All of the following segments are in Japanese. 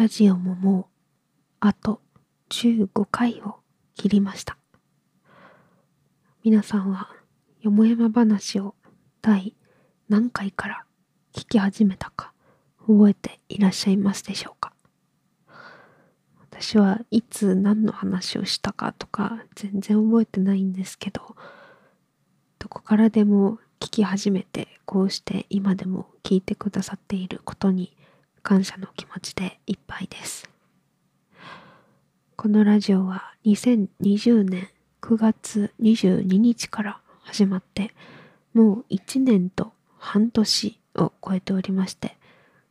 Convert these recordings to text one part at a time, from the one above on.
ラジオももうあと15回を切りました。皆さんはよもやま話を第何回から聞き始めたか覚えていらっしゃいますでしょうか。私はいつ何の話をしたかとか全然覚えてないんですけど、どこからでも聞き始めて、こうして今でも聞いてくださっていることに感謝の気持ちでいっぱいです。このラジオは2020年9月22日から始まって、もう1年と半年を超えておりまして、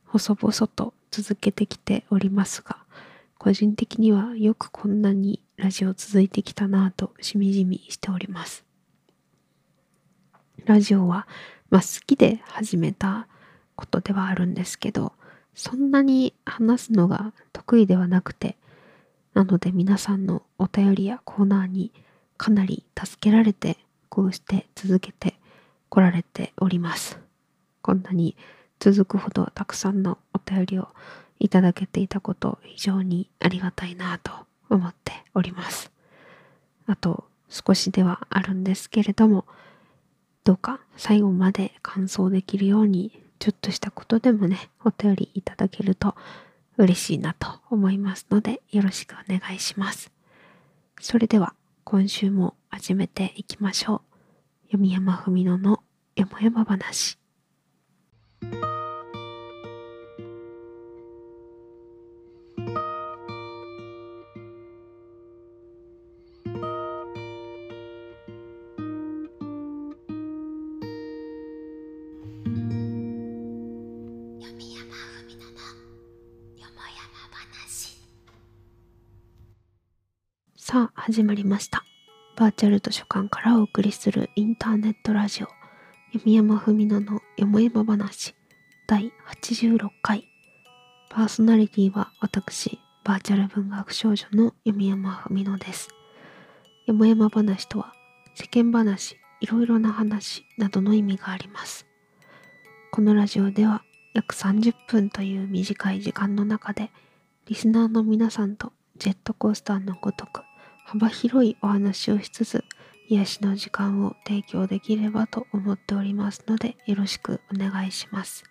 細々と続けてきておりますが、個人的にはよくこんなにラジオ続いてきたなぁとしみじみしております。ラジオは、好きで始めたことではあるんですけど、そんなに話すのが得意ではなくて、なので皆さんのお便りやコーナーにかなり助けられて、こうして続けてこられております。こんなに続くほどたくさんのお便りをいただけていたこと、非常にありがたいなと思っております。あと少しではあるんですけれども、どうか最後まで完走できるように、ちょっとしたことでもね、お便りいただけると嬉しいなと思いますので、よろしくお願いします。それでは今週も始めていきましょう。よもやまふみののよもやま話。さあ始まりました。バーチャル図書館からお送りするインターネットラジオよもやまふみののよもやま話第86回。パーソナリティは私、バーチャル文学少女のよもやまふみのです。よもやま話とは世間話、いろいろな話などの意味があります。このラジオでは約30分という短い時間の中でリスナーの皆さんとジェットコースターのごとく幅広いお話をしつつ、癒しの時間を提供できればと思っておりますので、よろしくお願いします。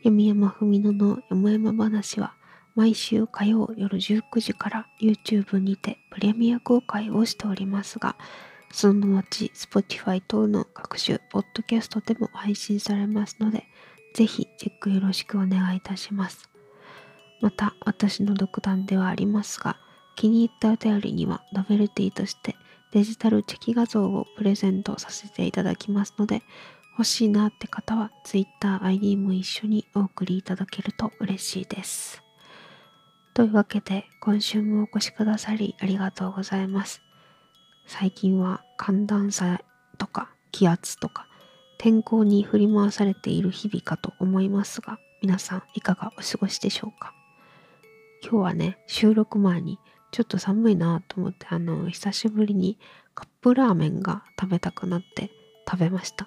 よもやまふみののよもやま話は、毎週火曜夜19時から YouTube にてプレミア公開をしておりますが、その後 Spotify 等の各種ポッドキャストでも配信されますので、ぜひチェックよろしくお願いいたします。また、私の独断ではありますが、気に入ったお便りにはノベルティとしてデジタルチェキ画像をプレゼントさせていただきますので、欲しいなって方は Twitter ID も一緒にお送りいただけると嬉しいです。というわけで、今週もお越しくださりありがとうございます。最近は寒暖差とか気圧とか天候に振り回されている日々かと思いますが、皆さんいかがお過ごしでしょうか。今日はね、収録前にちょっと寒いなと思って、久しぶりにカップラーメンが食べたくなって食べました。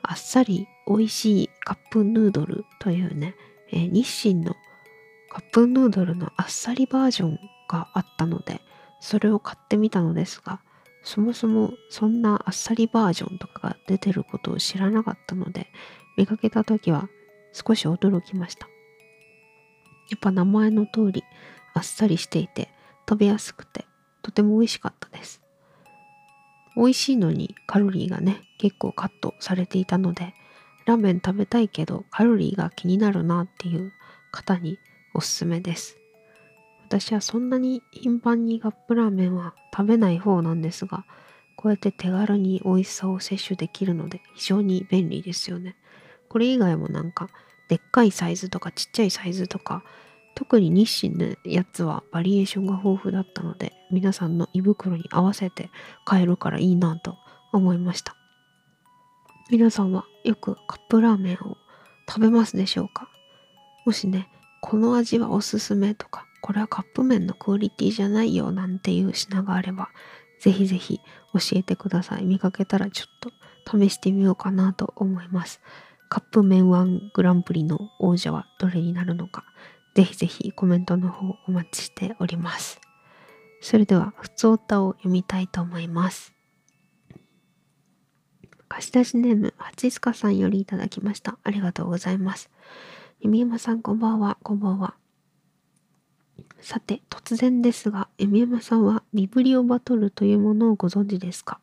あっさり美味しいカップヌードルというね、日清のカップヌードルのあっさりバージョンがあったので、それを買ってみたのですが、そもそもそんなあっさりバージョンとかが出てることを知らなかったので、見かけた時は少し驚きました。やっぱ名前の通りあっさりしていて食べやすくてとても美味しかったです。美味しいのにカロリーがね結構カットされていたので、ラーメン食べたいけどカロリーが気になるなっていう方におすすめです。私はそんなに頻繁にカップラーメンは食べない方なんですが、こうやって手軽に美味しさを摂取できるので非常に便利ですよね。これ以外もなんかでっかいサイズとかちっちゃいサイズとか、特に日清のやつはバリエーションが豊富だったので、皆さんの胃袋に合わせて買えるからいいなと思いました。皆さんはよくカップラーメンを食べますでしょうか。もしね、この味はおすすめとか、これはカップ麺のクオリティじゃないよなんていう品があれば、ぜひぜひ教えてください。見かけたらちょっと試してみようかなと思います。カップ麺1グランプリの王者はどれになるのか、ぜひぜひコメントの方お待ちしております。それではふつおたを読みたいと思います。貸し出しネーム八塚さんよりいただきました。ありがとうございます。ゆみやまさんこんばんは。こんばんは。さて突然ですが、ゆみやまさんはビブリオバトルというものをご存知ですか？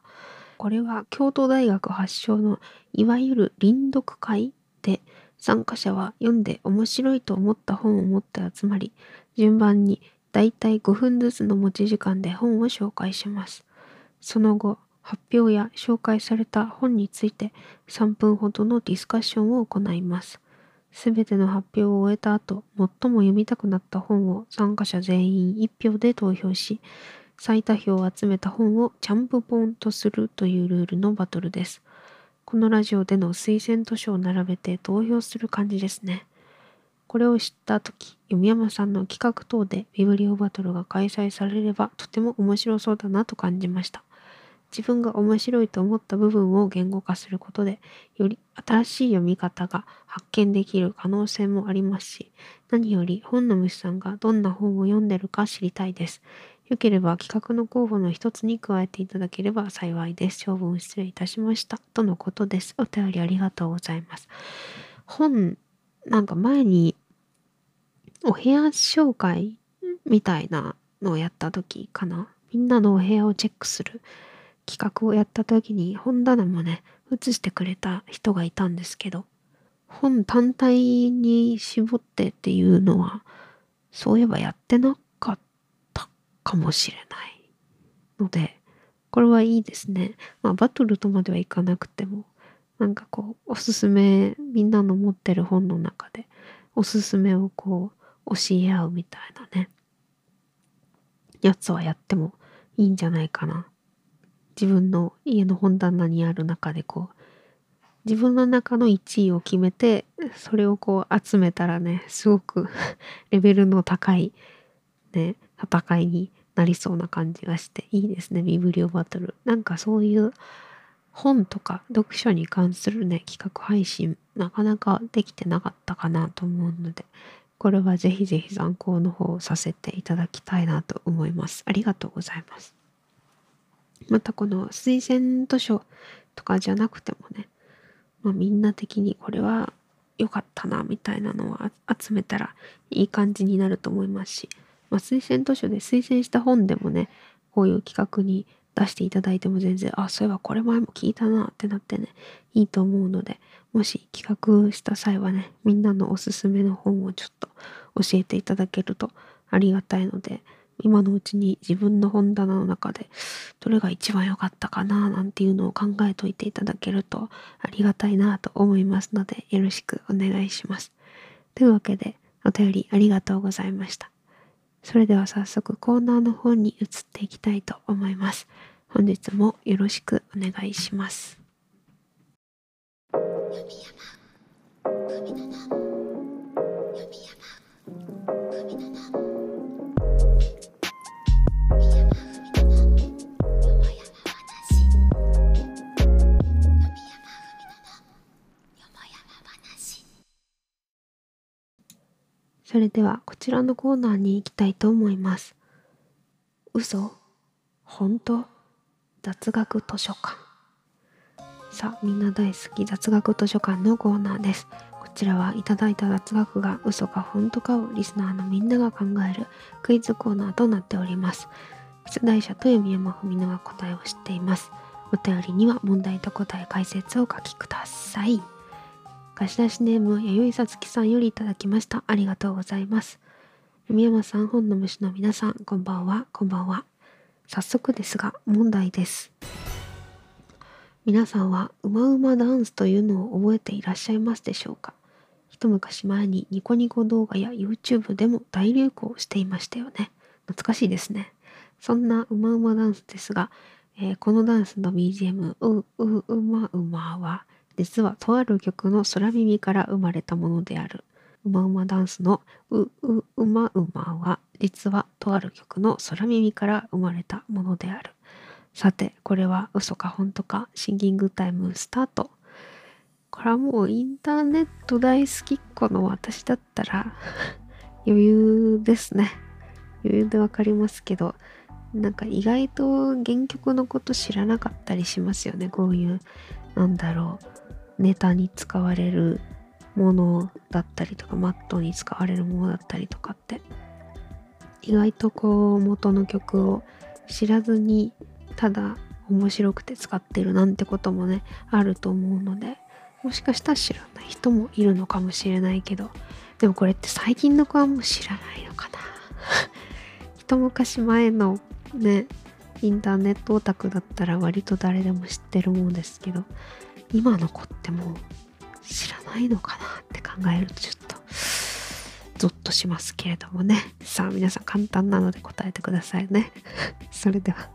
これは京都大学発祥のいわゆる臨読会で、参加者は読んで面白いと思った本を持って集まり、順番にだいたい5分ずつの持ち時間で本を紹介します。その後、発表や紹介された本について3分ほどのディスカッションを行います。すべての発表を終えた後、最も読みたくなった本を参加者全員1票で投票し、最多票を集めた本をチャンプ本とするというルールのバトルです。このラジオでの推薦図書を並べて投票する感じですね。これを知った時、ゆみやまさんの企画等でビブリオバトルが開催されればとても面白そうだなと感じました。自分が面白いと思った部分を言語化することで、より新しい読み方が発見できる可能性もありますし、何より本の虫さんがどんな本を読んでるか知りたいです。よければ企画の候補の一つに加えていただければ幸いです。長文失礼いたしました。とのことです。お便りありがとうございます。本、なんか前にお部屋紹介みたいなのをやった時かな。みんなのお部屋をチェックする企画をやった時に本棚もね、写してくれた人がいたんですけど、本単体に絞ってっていうのはそういえばやってなかったかもしれないので、これはいいですね。まあバトルとまではいかなくても、なんかこうおすすめ、みんなの持ってる本の中でおすすめをこう教え合うみたいなね、やつはやってもいいんじゃないかな。自分の家の本棚にある中でこう自分の中の1位を決めて、それをこう集めたらね、すごくレベルの高い、ね、戦いになりそうな感じがしていいですね。ビブリオバトル、なんかそういう本とか読書に関するね、企画配信なかなかできてなかったかなと思うので、これはぜひぜひ参考の方をさせていただきたいなと思います。ありがとうございます。またこの推薦図書とかじゃなくてもね、まあ、みんな的にこれは良かったなみたいなのを集めたらいい感じになると思いますし、まあ、推薦図書で推薦した本でもね、こういう企画に出していただいても全然、あ、そういえばこれ前も聞いたなってなってね、いいと思うので、もし企画した際はね、みんなのおすすめの本をちょっと教えていただけるとありがたいので、今のうちに自分の本棚の中でどれが一番良かったかななんていうのを考えといていただけるとありがたいなと思いますので、よろしくお願いします。というわけでお便りありがとうございました。それでは早速コーナーの方に移っていきたいと思います。本日もよろしくお願いします。それではこちらのコーナーに行きたいと思います。嘘、本当、雑学図書館。さあ、みんな大好き雑学図書館のコーナーです。こちらはいただいた雑学が嘘か本当かをリスナーのみんなが考えるクイズコーナーとなっております。出題者とゆみやまふみのが答えを知っています。お便りには問題と答え解説をお書きください。貸し出しネームやよいさつきさんよりいただきました。ありがとうございます。ゆみやまさん、本の虫の皆さん、こんばんは。こんばんは。早速ですが問題です。皆さんはうまうまダンスというのを覚えていらっしゃいますでしょうか。一昔前にニコニコ動画や YouTube でも大流行していましたよね。懐かしいですね。そんなうまうまダンスですが、このダンスの BGM うまうまは実はとある曲の空耳から生まれたものである。うまうまダンスのうまうまは実はとある曲の空耳から生まれたものである。さてこれは嘘か本当か。シンキングタイムスタート。これはもうインターネット大好きっ子の私だったら余裕ですね。余裕でわかりますけど、なんか意外と原曲のこと知らなかったりしますよね。こういうなんだろう、ネタに使われるものだったりとか、マットに使われるものだったりとかって、意外とこう元の曲を知らずにただ面白くて使ってるなんてこともね、あると思うので、もしかしたら知らない人もいるのかもしれないけど、でもこれって最近の子はもう知らないのかな一昔前のね、インターネットオタクだったら割と誰でも知ってるもんですけど、今の子ってもう知らないのかなって考えるとちょっとゾッとしますけれどもね。さあ皆さん、簡単なので答えてくださいねそれでは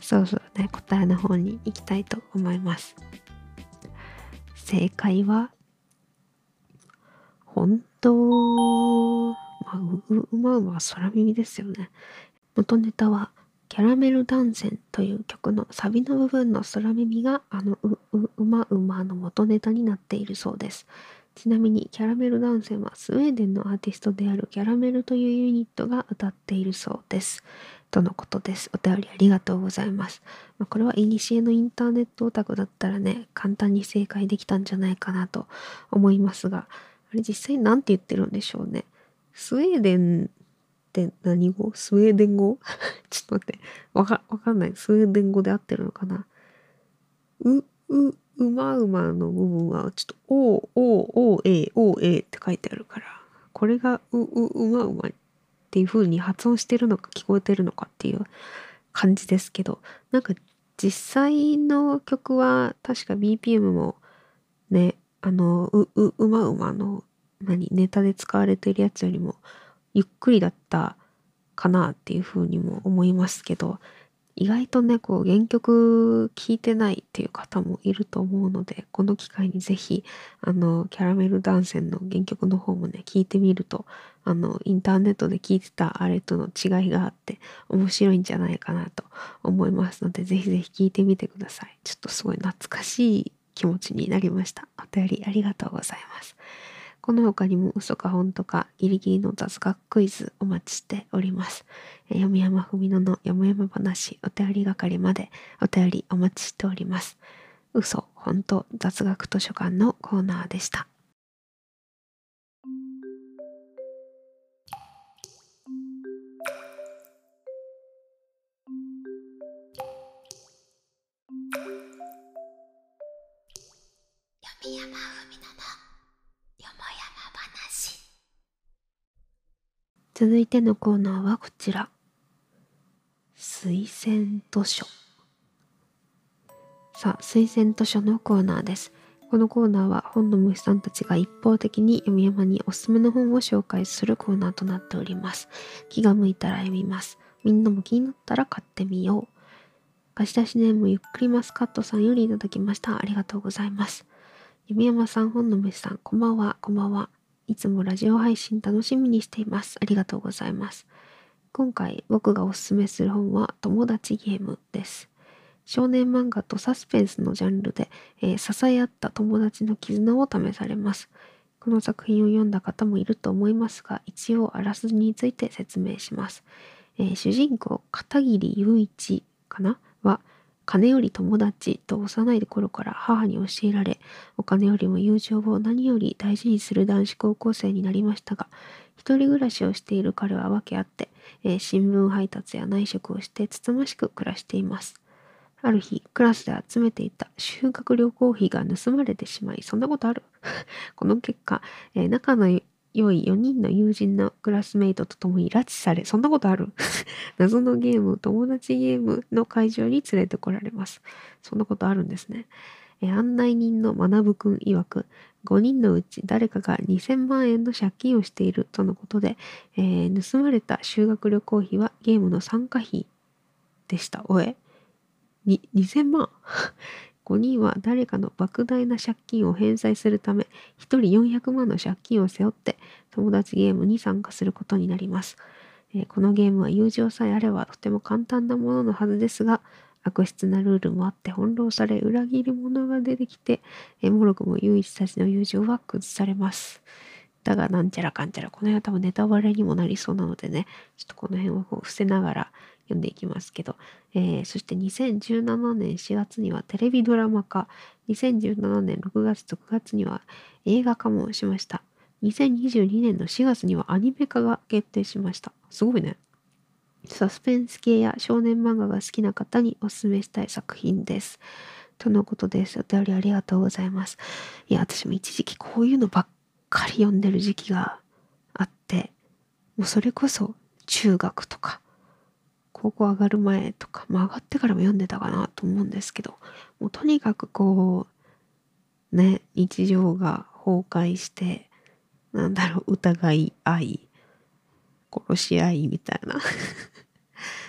そろそろね、答えの方に行きたいと思います。正解は本当、まあ空耳ですよね。元ネタはキャラメル断線という曲のサビの部分の空耳があのの元ネタになっているそうです。ちなみにキャラメル断線はスウェーデンのアーティストであるキャラメルというユニットが歌っているそうです。とのことです。お便りありがとうございます。まあ、これは古のインターネットオタクだったらね、簡単に正解できたんじゃないかなと思いますが、あれ実際なんて言ってるんでしょうね。スウェーデンって何語？スウェーデン語ちょっと待って。わかんない。スウェーデン語で合ってるのかな。うまうまの部分はちょっとおえって書いてあるから、これがうまうまっていう風に発音してるのか聞こえてるのかっていう感じですけど、なんか実際の曲は確か BPM もね、うまうまのネタで使われてるやつよりもゆっくりだったかなっていう風にも思いますけど、意外とね、こう原曲聴いてないっていう方もいると思うので、この機会にぜひキャラメル断線の原曲の方もね、聴いてみるとインターネットで聴いてたあれとの違いがあって面白いんじゃないかなと思いますので、ぜひぜひ聴いてみてください。ちょっとすごい懐かしい気持ちになりました。お便りありがとうございます。この他にも嘘か本当かギリギリの雑学クイズお待ちしております。よみやまふみののよもやま話お便り係までお便りお待ちしております。嘘、本当、雑学図書館のコーナーでした。よみやまふみの続いてのコーナーはこちら、推薦図書。さあ、推薦図書のコーナーです。このコーナーは本の虫さんたちが一方的に読み山におすすめの本を紹介するコーナーとなっております。気が向いたら読みます。みんなも気になったら買ってみよう。貸し出しネームゆっくりマスカットさんよりいただきました。ありがとうございます。読み山さん、本の虫さん、こんばんは。こんばんは。いつもラジオ配信楽しみにしています。ありがとうございます。今回僕がおすすめする本は友達ゲームです。少年漫画とサスペンスのジャンルで、支え合った友達の絆を試されます。この作品を読んだ方もいると思いますが、一応あらすじについて説明します。主人公片桐雄一かなは、金より友達と幼い頃から母に教えられ、お金よりも友情を何より大事にする男子高校生になりましたが、一人暮らしをしている彼は訳あって、新聞配達や内職をしてつつましく暮らしています。ある日、クラスで集めていた修学旅行費が盗まれてしまい、そんなことあるこの結果、仲の良い4人の友人のクラスメイトと共に拉致され、そんなことある謎のゲーム、友達ゲームの会場に連れてこられます。そんなことあるんですね。案内人の学くん曰く、5人のうち誰かが2000万円の借金をしているとのことで、盗まれた修学旅行費はゲームの参加費でした。おえ、2000万5人は誰かの莫大な借金を返済するため、1人400万の借金を背負って友達ゲームに参加することになります。このゲームは友情さえあればとても簡単なもののはずですが、悪質なルールもあって翻弄され、裏切り者が出てきて、もろくも唯一たちの友情は崩されます。歌がなんちゃらかんちゃら、この辺は多分ネタバレにもなりそうなのでね、ちょっとこの辺をこう伏せながら読んでいきますけど、そして2017年4月にはテレビドラマ化、2017年6月と9月には映画化もしました。2022年の4月にはアニメ化が決定しました。すごいね。サスペンス系や少年漫画が好きな方におすすめしたい作品です。とのことです。お便りありがとうございます。いや、私も一時期こういうのばっかり読んでる時期があって、もうそれこそ中学とか、高校上がる前とか、まあ上がってからも読んでたかなと思うんですけど、もうとにかくこう、ね、日常が崩壊して、なんだろう、疑い合い殺し合いみたいな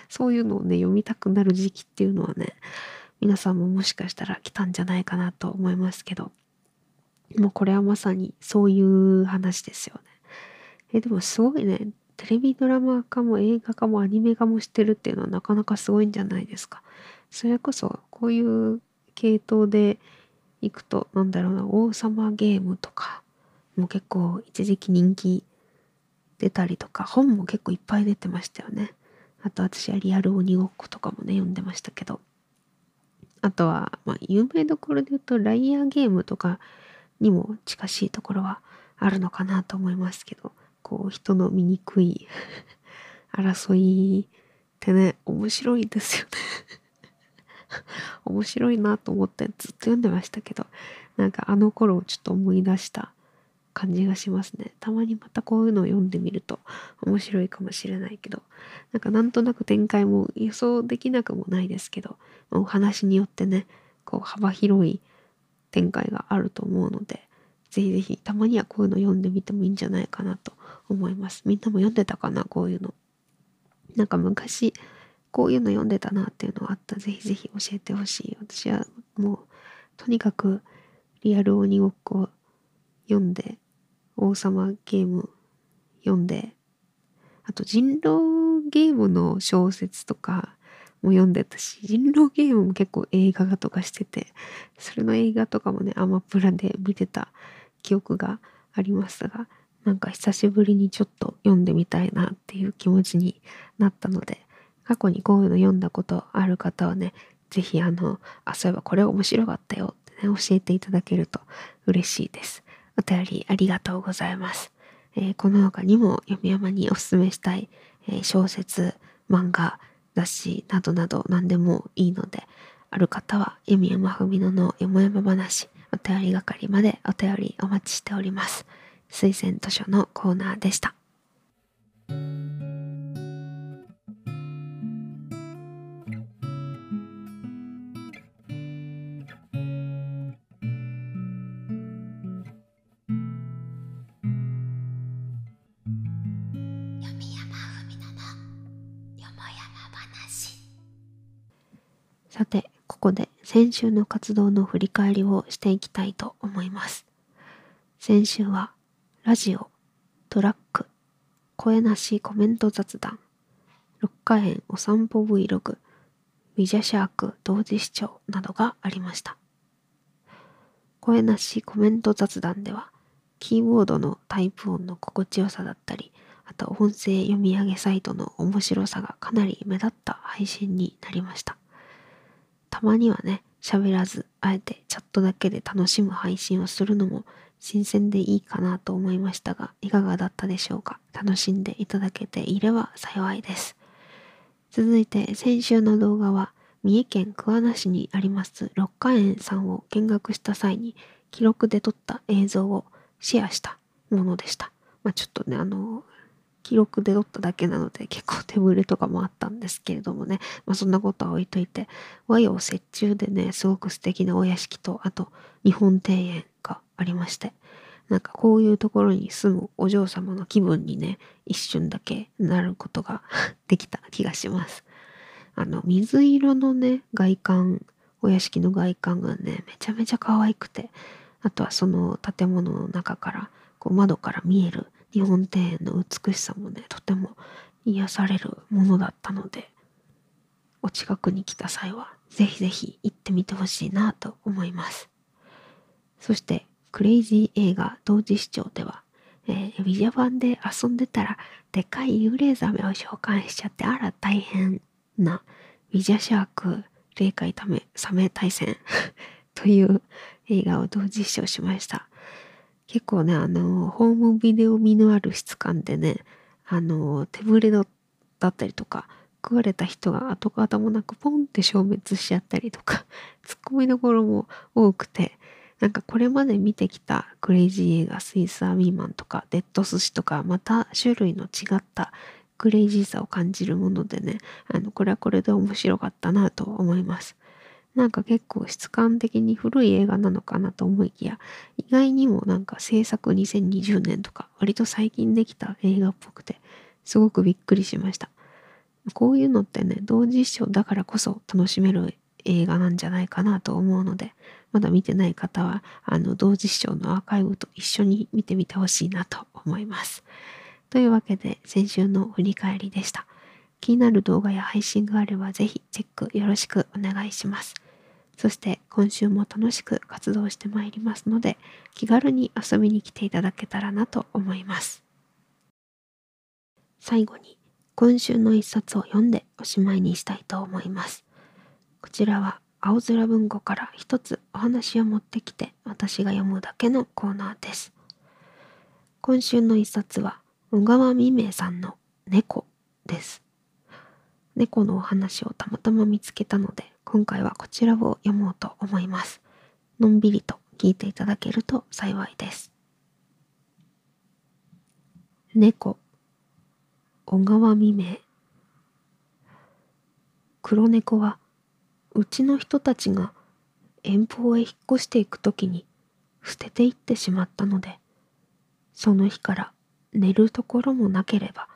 そういうのをね読みたくなる時期っていうのはね、皆さんももしかしたら来たんじゃないかなと思いますけど、もうこれはまさにそういう話ですよね。でもすごいね、テレビドラマ化も映画化もアニメ化もしてるっていうのはなかなかすごいんじゃないですか。それこそこういう系統でいくと、なんだろうな、王様ゲームとかも結構一時期人気出たりとか、本も結構いっぱい出てましたよね。あと私はリアル鬼ごっことかもね読んでましたけど、あとはまあ有名どころで言うとライアーゲームとかにも近しいところはあるのかなと思いますけど、こう人の醜い争いってね面白いですよね面白いなと思ってずっと読んでましたけど、なんかあの頃をちょっと思い出した感じがしますね。たまにまたこういうのを読んでみると面白いかもしれないけど、なんかなんとなく展開も予想できなくもないですけど、お話によってねこう幅広い展開があると思うので、ぜひぜひたまにはこういうの読んでみてもいいんじゃないかなと思います。みんなも読んでたかな、こういうの。なんか昔こういうの読んでたなっていうのがあったら、ぜひぜひ教えてほしい。私はもうとにかくリアル鬼ごっこを読んで、王様ゲーム読んで、あと人狼ゲームの小説とかも読んでたし、人狼ゲームも結構映画化とかしてて、それの映画とかもねアマプラで見てた記憶がありますが、なんか久しぶりにちょっと読んでみたいなっていう気持ちになったので、過去にこういうの読んだことある方はね、ぜひそういえばこれ面白かったよってね教えていただけると嬉しいです。お便りありがとうございます。この他にも読み山におすすめしたい、小説、漫画、雑誌などなど何でもいいので、ある方は読み山ふみののよもやま話、お便り係までお便りお待ちしております。推薦図書のコーナーでした。さて、ここで先週の活動の振り返りをしていきたいと思います。先週は、ラジオ、トラック、声なしコメント雑談、六花園お散歩 Vlog、ウィジャシャーク同時視聴などがありました。声なしコメント雑談では、キーボードのタイプ音の心地よさだったり、あと音声読み上げサイトの面白さがかなり目立った配信になりました。たまにはね、喋らず、あえてチャットだけで楽しむ配信をするのも新鮮でいいかなと思いましたが、いかがだったでしょうか。楽しんでいただけていれば幸いです。続いて先週の動画は、三重県桑名市にあります六花園さんを見学した際に、記録で撮った映像をシェアしたものでした。まあ、ちょっとね、記録で撮っただけなので結構手ぶれとかもあったんですけれどもね、まあ、そんなことは置いといて、和洋折衷でねすごく素敵なお屋敷と、あと日本庭園がありまして、なんかこういうところに住むお嬢様の気分にね一瞬だけなることができた気がします。水色のね外観、お屋敷の外観がねめちゃめちゃ可愛くて、あとはその建物の中からこう窓から見える日本庭園の美しさもねとても癒されるものだったので、お近くに来た際はぜひぜひ行ってみてほしいなと思います。そしてクレイジー映画同時視聴では、ビジャ版で遊んでたらでかい幽霊ザメを召喚しちゃって、あら大変なビジャシャーク霊界サメ対戦という映画を同時視聴しました。結構ね、ホームビデオ味のある質感でね、手ぶれだったりとか、食われた人が跡形もなくポンって消滅しちゃったりとか、ツッコミどころも多くて、なんかこれまで見てきたクレイジー映画、スイスアーミーマンとかデッド寿司とか、また種類の違ったクレイジーさを感じるものでね、これはこれで面白かったなと思います。なんか結構質感的に古い映画なのかなと思いきや、意外にもなんか制作2020年とか割と最近できた映画っぽくて、すごくびっくりしました。こういうのってね、同時視聴だからこそ楽しめる映画なんじゃないかなと思うので、まだ見てない方は同時視聴のアーカイブと一緒に見てみてほしいなと思います。というわけで先週の振り返りでした。気になる動画や配信があればぜひチェックよろしくお願いします。そして今週も楽しく活動してまいりますので、気軽に遊びに来ていただけたらなと思います。最後に今週の一冊を読んでおしまいにしたいと思います。こちらは青空文庫から一つお話を持ってきて、私が読むだけのコーナーです。今週の一冊は小川未明さんの猫です。猫のお話をたまたま見つけたので、今回はこちらを読もうと思います。のんびりと聞いていただけると幸いです。猫、小川未明。黒猫はうちの人たちが遠方へ引っ越していくときに捨てていってしまったので、その日から寝るところもなければ、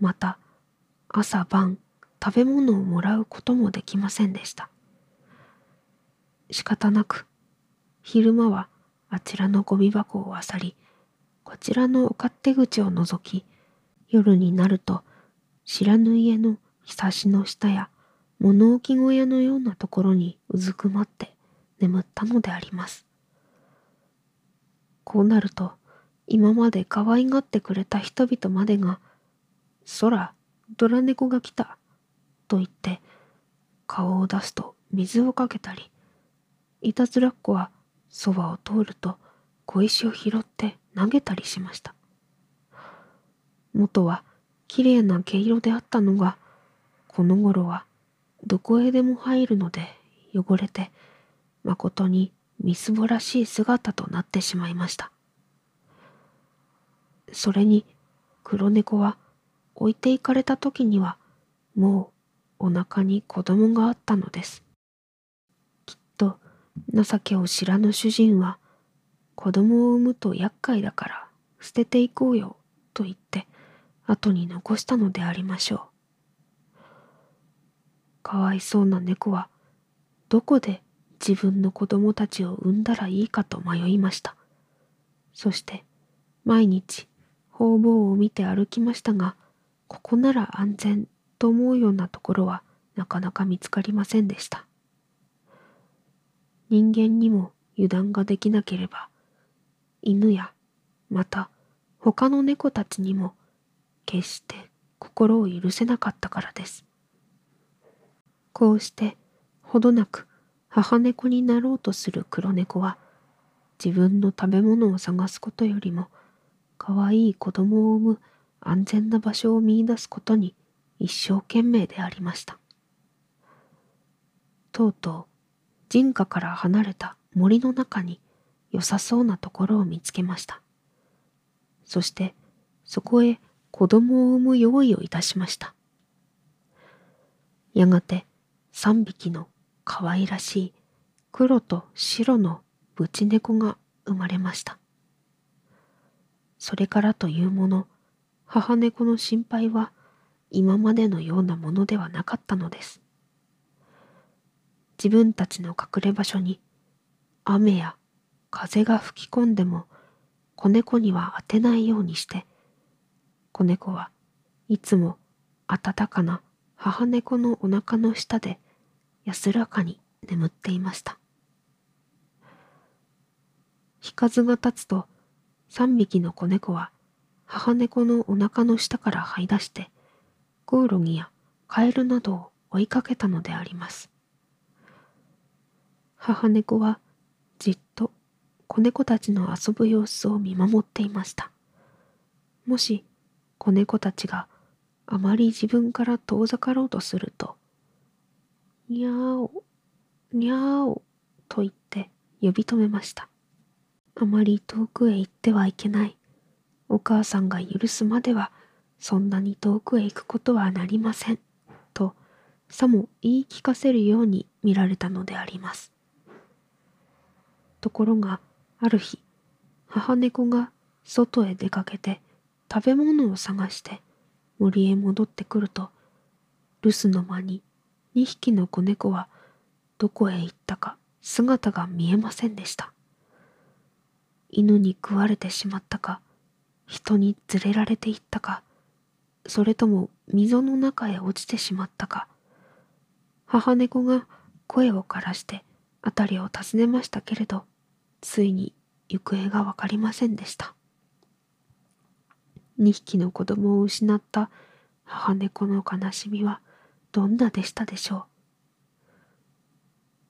また朝晩食べ物をもらうこともできませんでした。仕方なく昼間はあちらのゴミ箱をあさり、こちらのお勝手口を覗き、夜になると知らぬ家のひさしの下や物置小屋のようなところにうずくまって眠ったのであります。こうなると、今まで可愛がってくれた人々までが、そら、ドラ猫が来た、と言って、顔を出すと水をかけたり、いたずらっ子はそばを通ると小石を拾って投げたりしました。元はきれいな毛色であったのが、この頃は、どこへでも入るので汚れて、まことにみすぼらしい姿となってしまいました。それに黒猫は置いていかれた時にはもうお腹に子供があったのです。きっと情けを知らぬ主人は、子供を産むと厄介だから捨てていこうよと言って後に残したのでありましょう。かわいそうな猫はどこで自分の子供たちを産んだらいいかと迷いました。そして毎日方々を見て歩きましたが、ここなら安全と思うようなところはなかなか見つかりませんでした。人間にも油断ができなければ、犬やまた他の猫たちにも決して心を許せなかったからです。こうしてほどなく母猫になろうとする黒猫は、自分の食べ物を探すことよりもかわいい子供を産む安全な場所を見出すことに一生懸命でありました。とうとう人家から離れた森の中に良さそうなところを見つけました。そしてそこへ子供を産む用意をいたしました。やがて3匹のかわいらしい黒と白のブチ猫が生まれました。それからというもの、母猫の心配は今までのようなものではなかったのです。自分たちの隠れ場所に雨や風が吹き込んでも子猫には当てないようにして、子猫はいつも温かな母猫のお腹の下で安らかに眠っていました。日数が経つと3匹の子猫は母猫のお腹の下から這い出してコオロギやカエルなどを追いかけたのであります。母猫はじっと子猫たちの遊ぶ様子を見守っていました。もし子猫たちがあまり自分から遠ざかろうとすると、にゃーお、にゃーおと言って呼び止めました。あまり遠くへ行ってはいけない。お母さんが許すまではそんなに遠くへ行くことはなりません。とさも言い聞かせるように見られたのであります。ところがある日、母猫が外へ出かけて食べ物を探して森へ戻ってくると、留守の間に2匹の子猫はどこへ行ったか姿が見えませんでした。犬に食われてしまったか、人に連れられていったか、それとも溝の中へ落ちてしまったか、母猫が声をからして辺りを訪ねましたけれど、ついに行方がわかりませんでした。2匹の子供を失った母猫の悲しみはどんなでしたでしょう。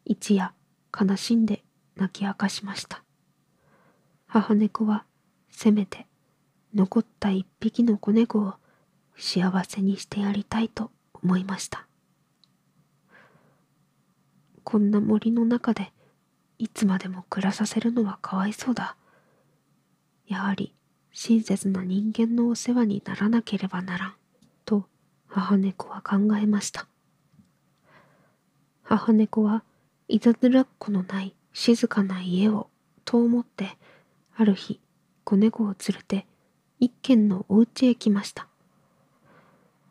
一夜悲しんで泣き明かしました。母猫はせめて残った1匹の子猫を幸せにしてやりたいと思いました。こんな森の中でいつまでも暮らさせるのはかわいそうだ。やはり親切な人間のお世話にならなければならんと母猫は考えました。母猫はいたずらっ子のない静かな家をと思って、ある日子猫を連れて一軒のお家へ来ました。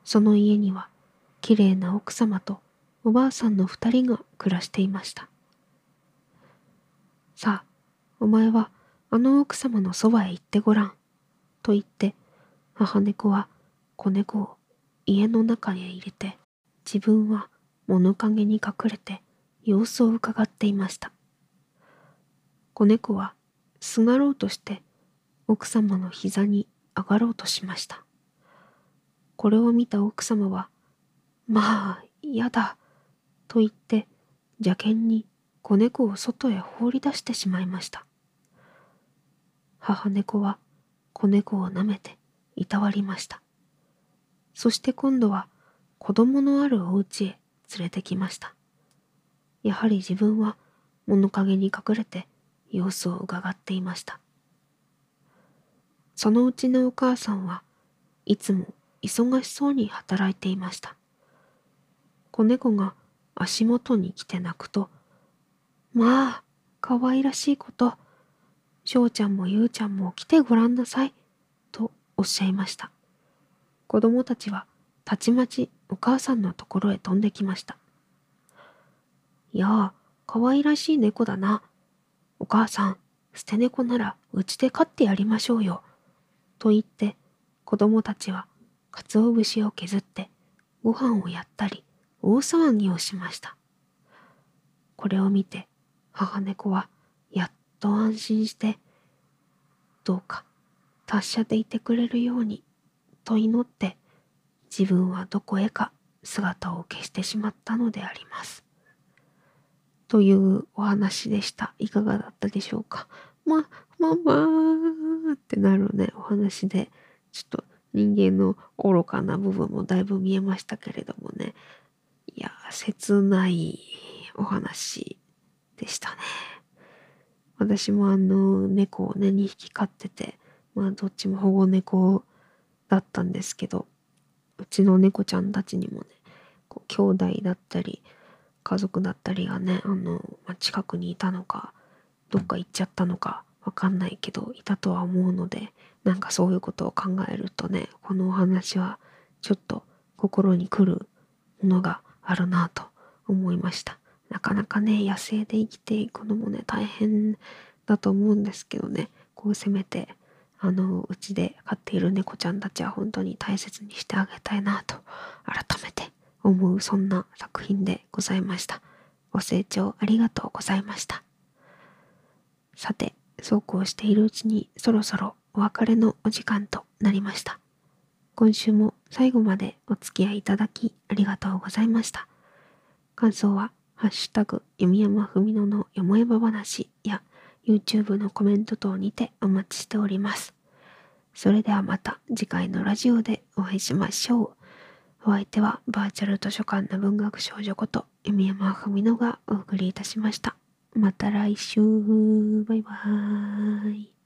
その家にはきれいな奥様とおばあさんの2人が暮らしていました。さあ、お前はあの奥様のそばへ行ってごらん。と言って母猫は子猫を家の中へ入れて、自分は物陰に隠れて様子をうかがっていました。子猫はすがろうとして奥様の膝に上がろうとしました。これを見た奥様は「まあ嫌だ」と言って邪険に子猫を外へ放り出してしまいました。母猫は子猫を舐めていたわりました。そして今度は子供のあるお家へ連れてきました。やはり自分は物陰に隠れて様子をうかがっていました。そのうちのお母さんはいつも忙しそうに働いていました。子猫が足元に来て泣くと、まあかわいらしいこと、翔ちゃんもゆうちゃんも来てごらんなさいとおっしゃいました。子供たちはたちまちお母さんのところへ飛んできました。いやあ、かわいらしい猫だな。お母さん、捨て猫ならうちで飼ってやりましょうよ。と言って子供たちはかつお節を削ってご飯をやったり大騒ぎをしました。これを見て母猫はやっと安心して、どうか達者でいてくれるようにと祈って、自分はどこへか姿を消してしまったのであります。というお話でした。いかがだったでしょうか。まあってなるねお話で、ちょっと人間の愚かな部分もだいぶ見えましたけれどもね。いや、切ないお話でしたね。私も猫をね2匹飼ってて、まあどっちも保護猫だったんですけど、うちの猫ちゃんたちにもね、こう兄弟だったり家族だったりがね、近くにいたのかどっか行っちゃったのかわかんないけど、いたとは思うので、なんかそういうことを考えるとね、このお話はちょっと心にくるものがあるなと思いました。なかなかね、野生で生きていくのもね大変だと思うんですけどね、こうせめてうちで飼っている猫ちゃんたちは本当に大切にしてあげたいなと改めて思う、そんな作品でございました。ご清聴ありがとうございました。さて、そうこうしているうちにそろそろお別れのお時間となりました。今週も最後までお付き合いいただきありがとうございました。感想はハッシュタグ弓山ふみののよもえば話や YouTube のコメント等にてお待ちしております。それではまた次回のラジオでお会いしましょう。お相手はバーチャル図書館の文学少女こと弓山ふみのがお送りいたしました。また来週。バイバーイ。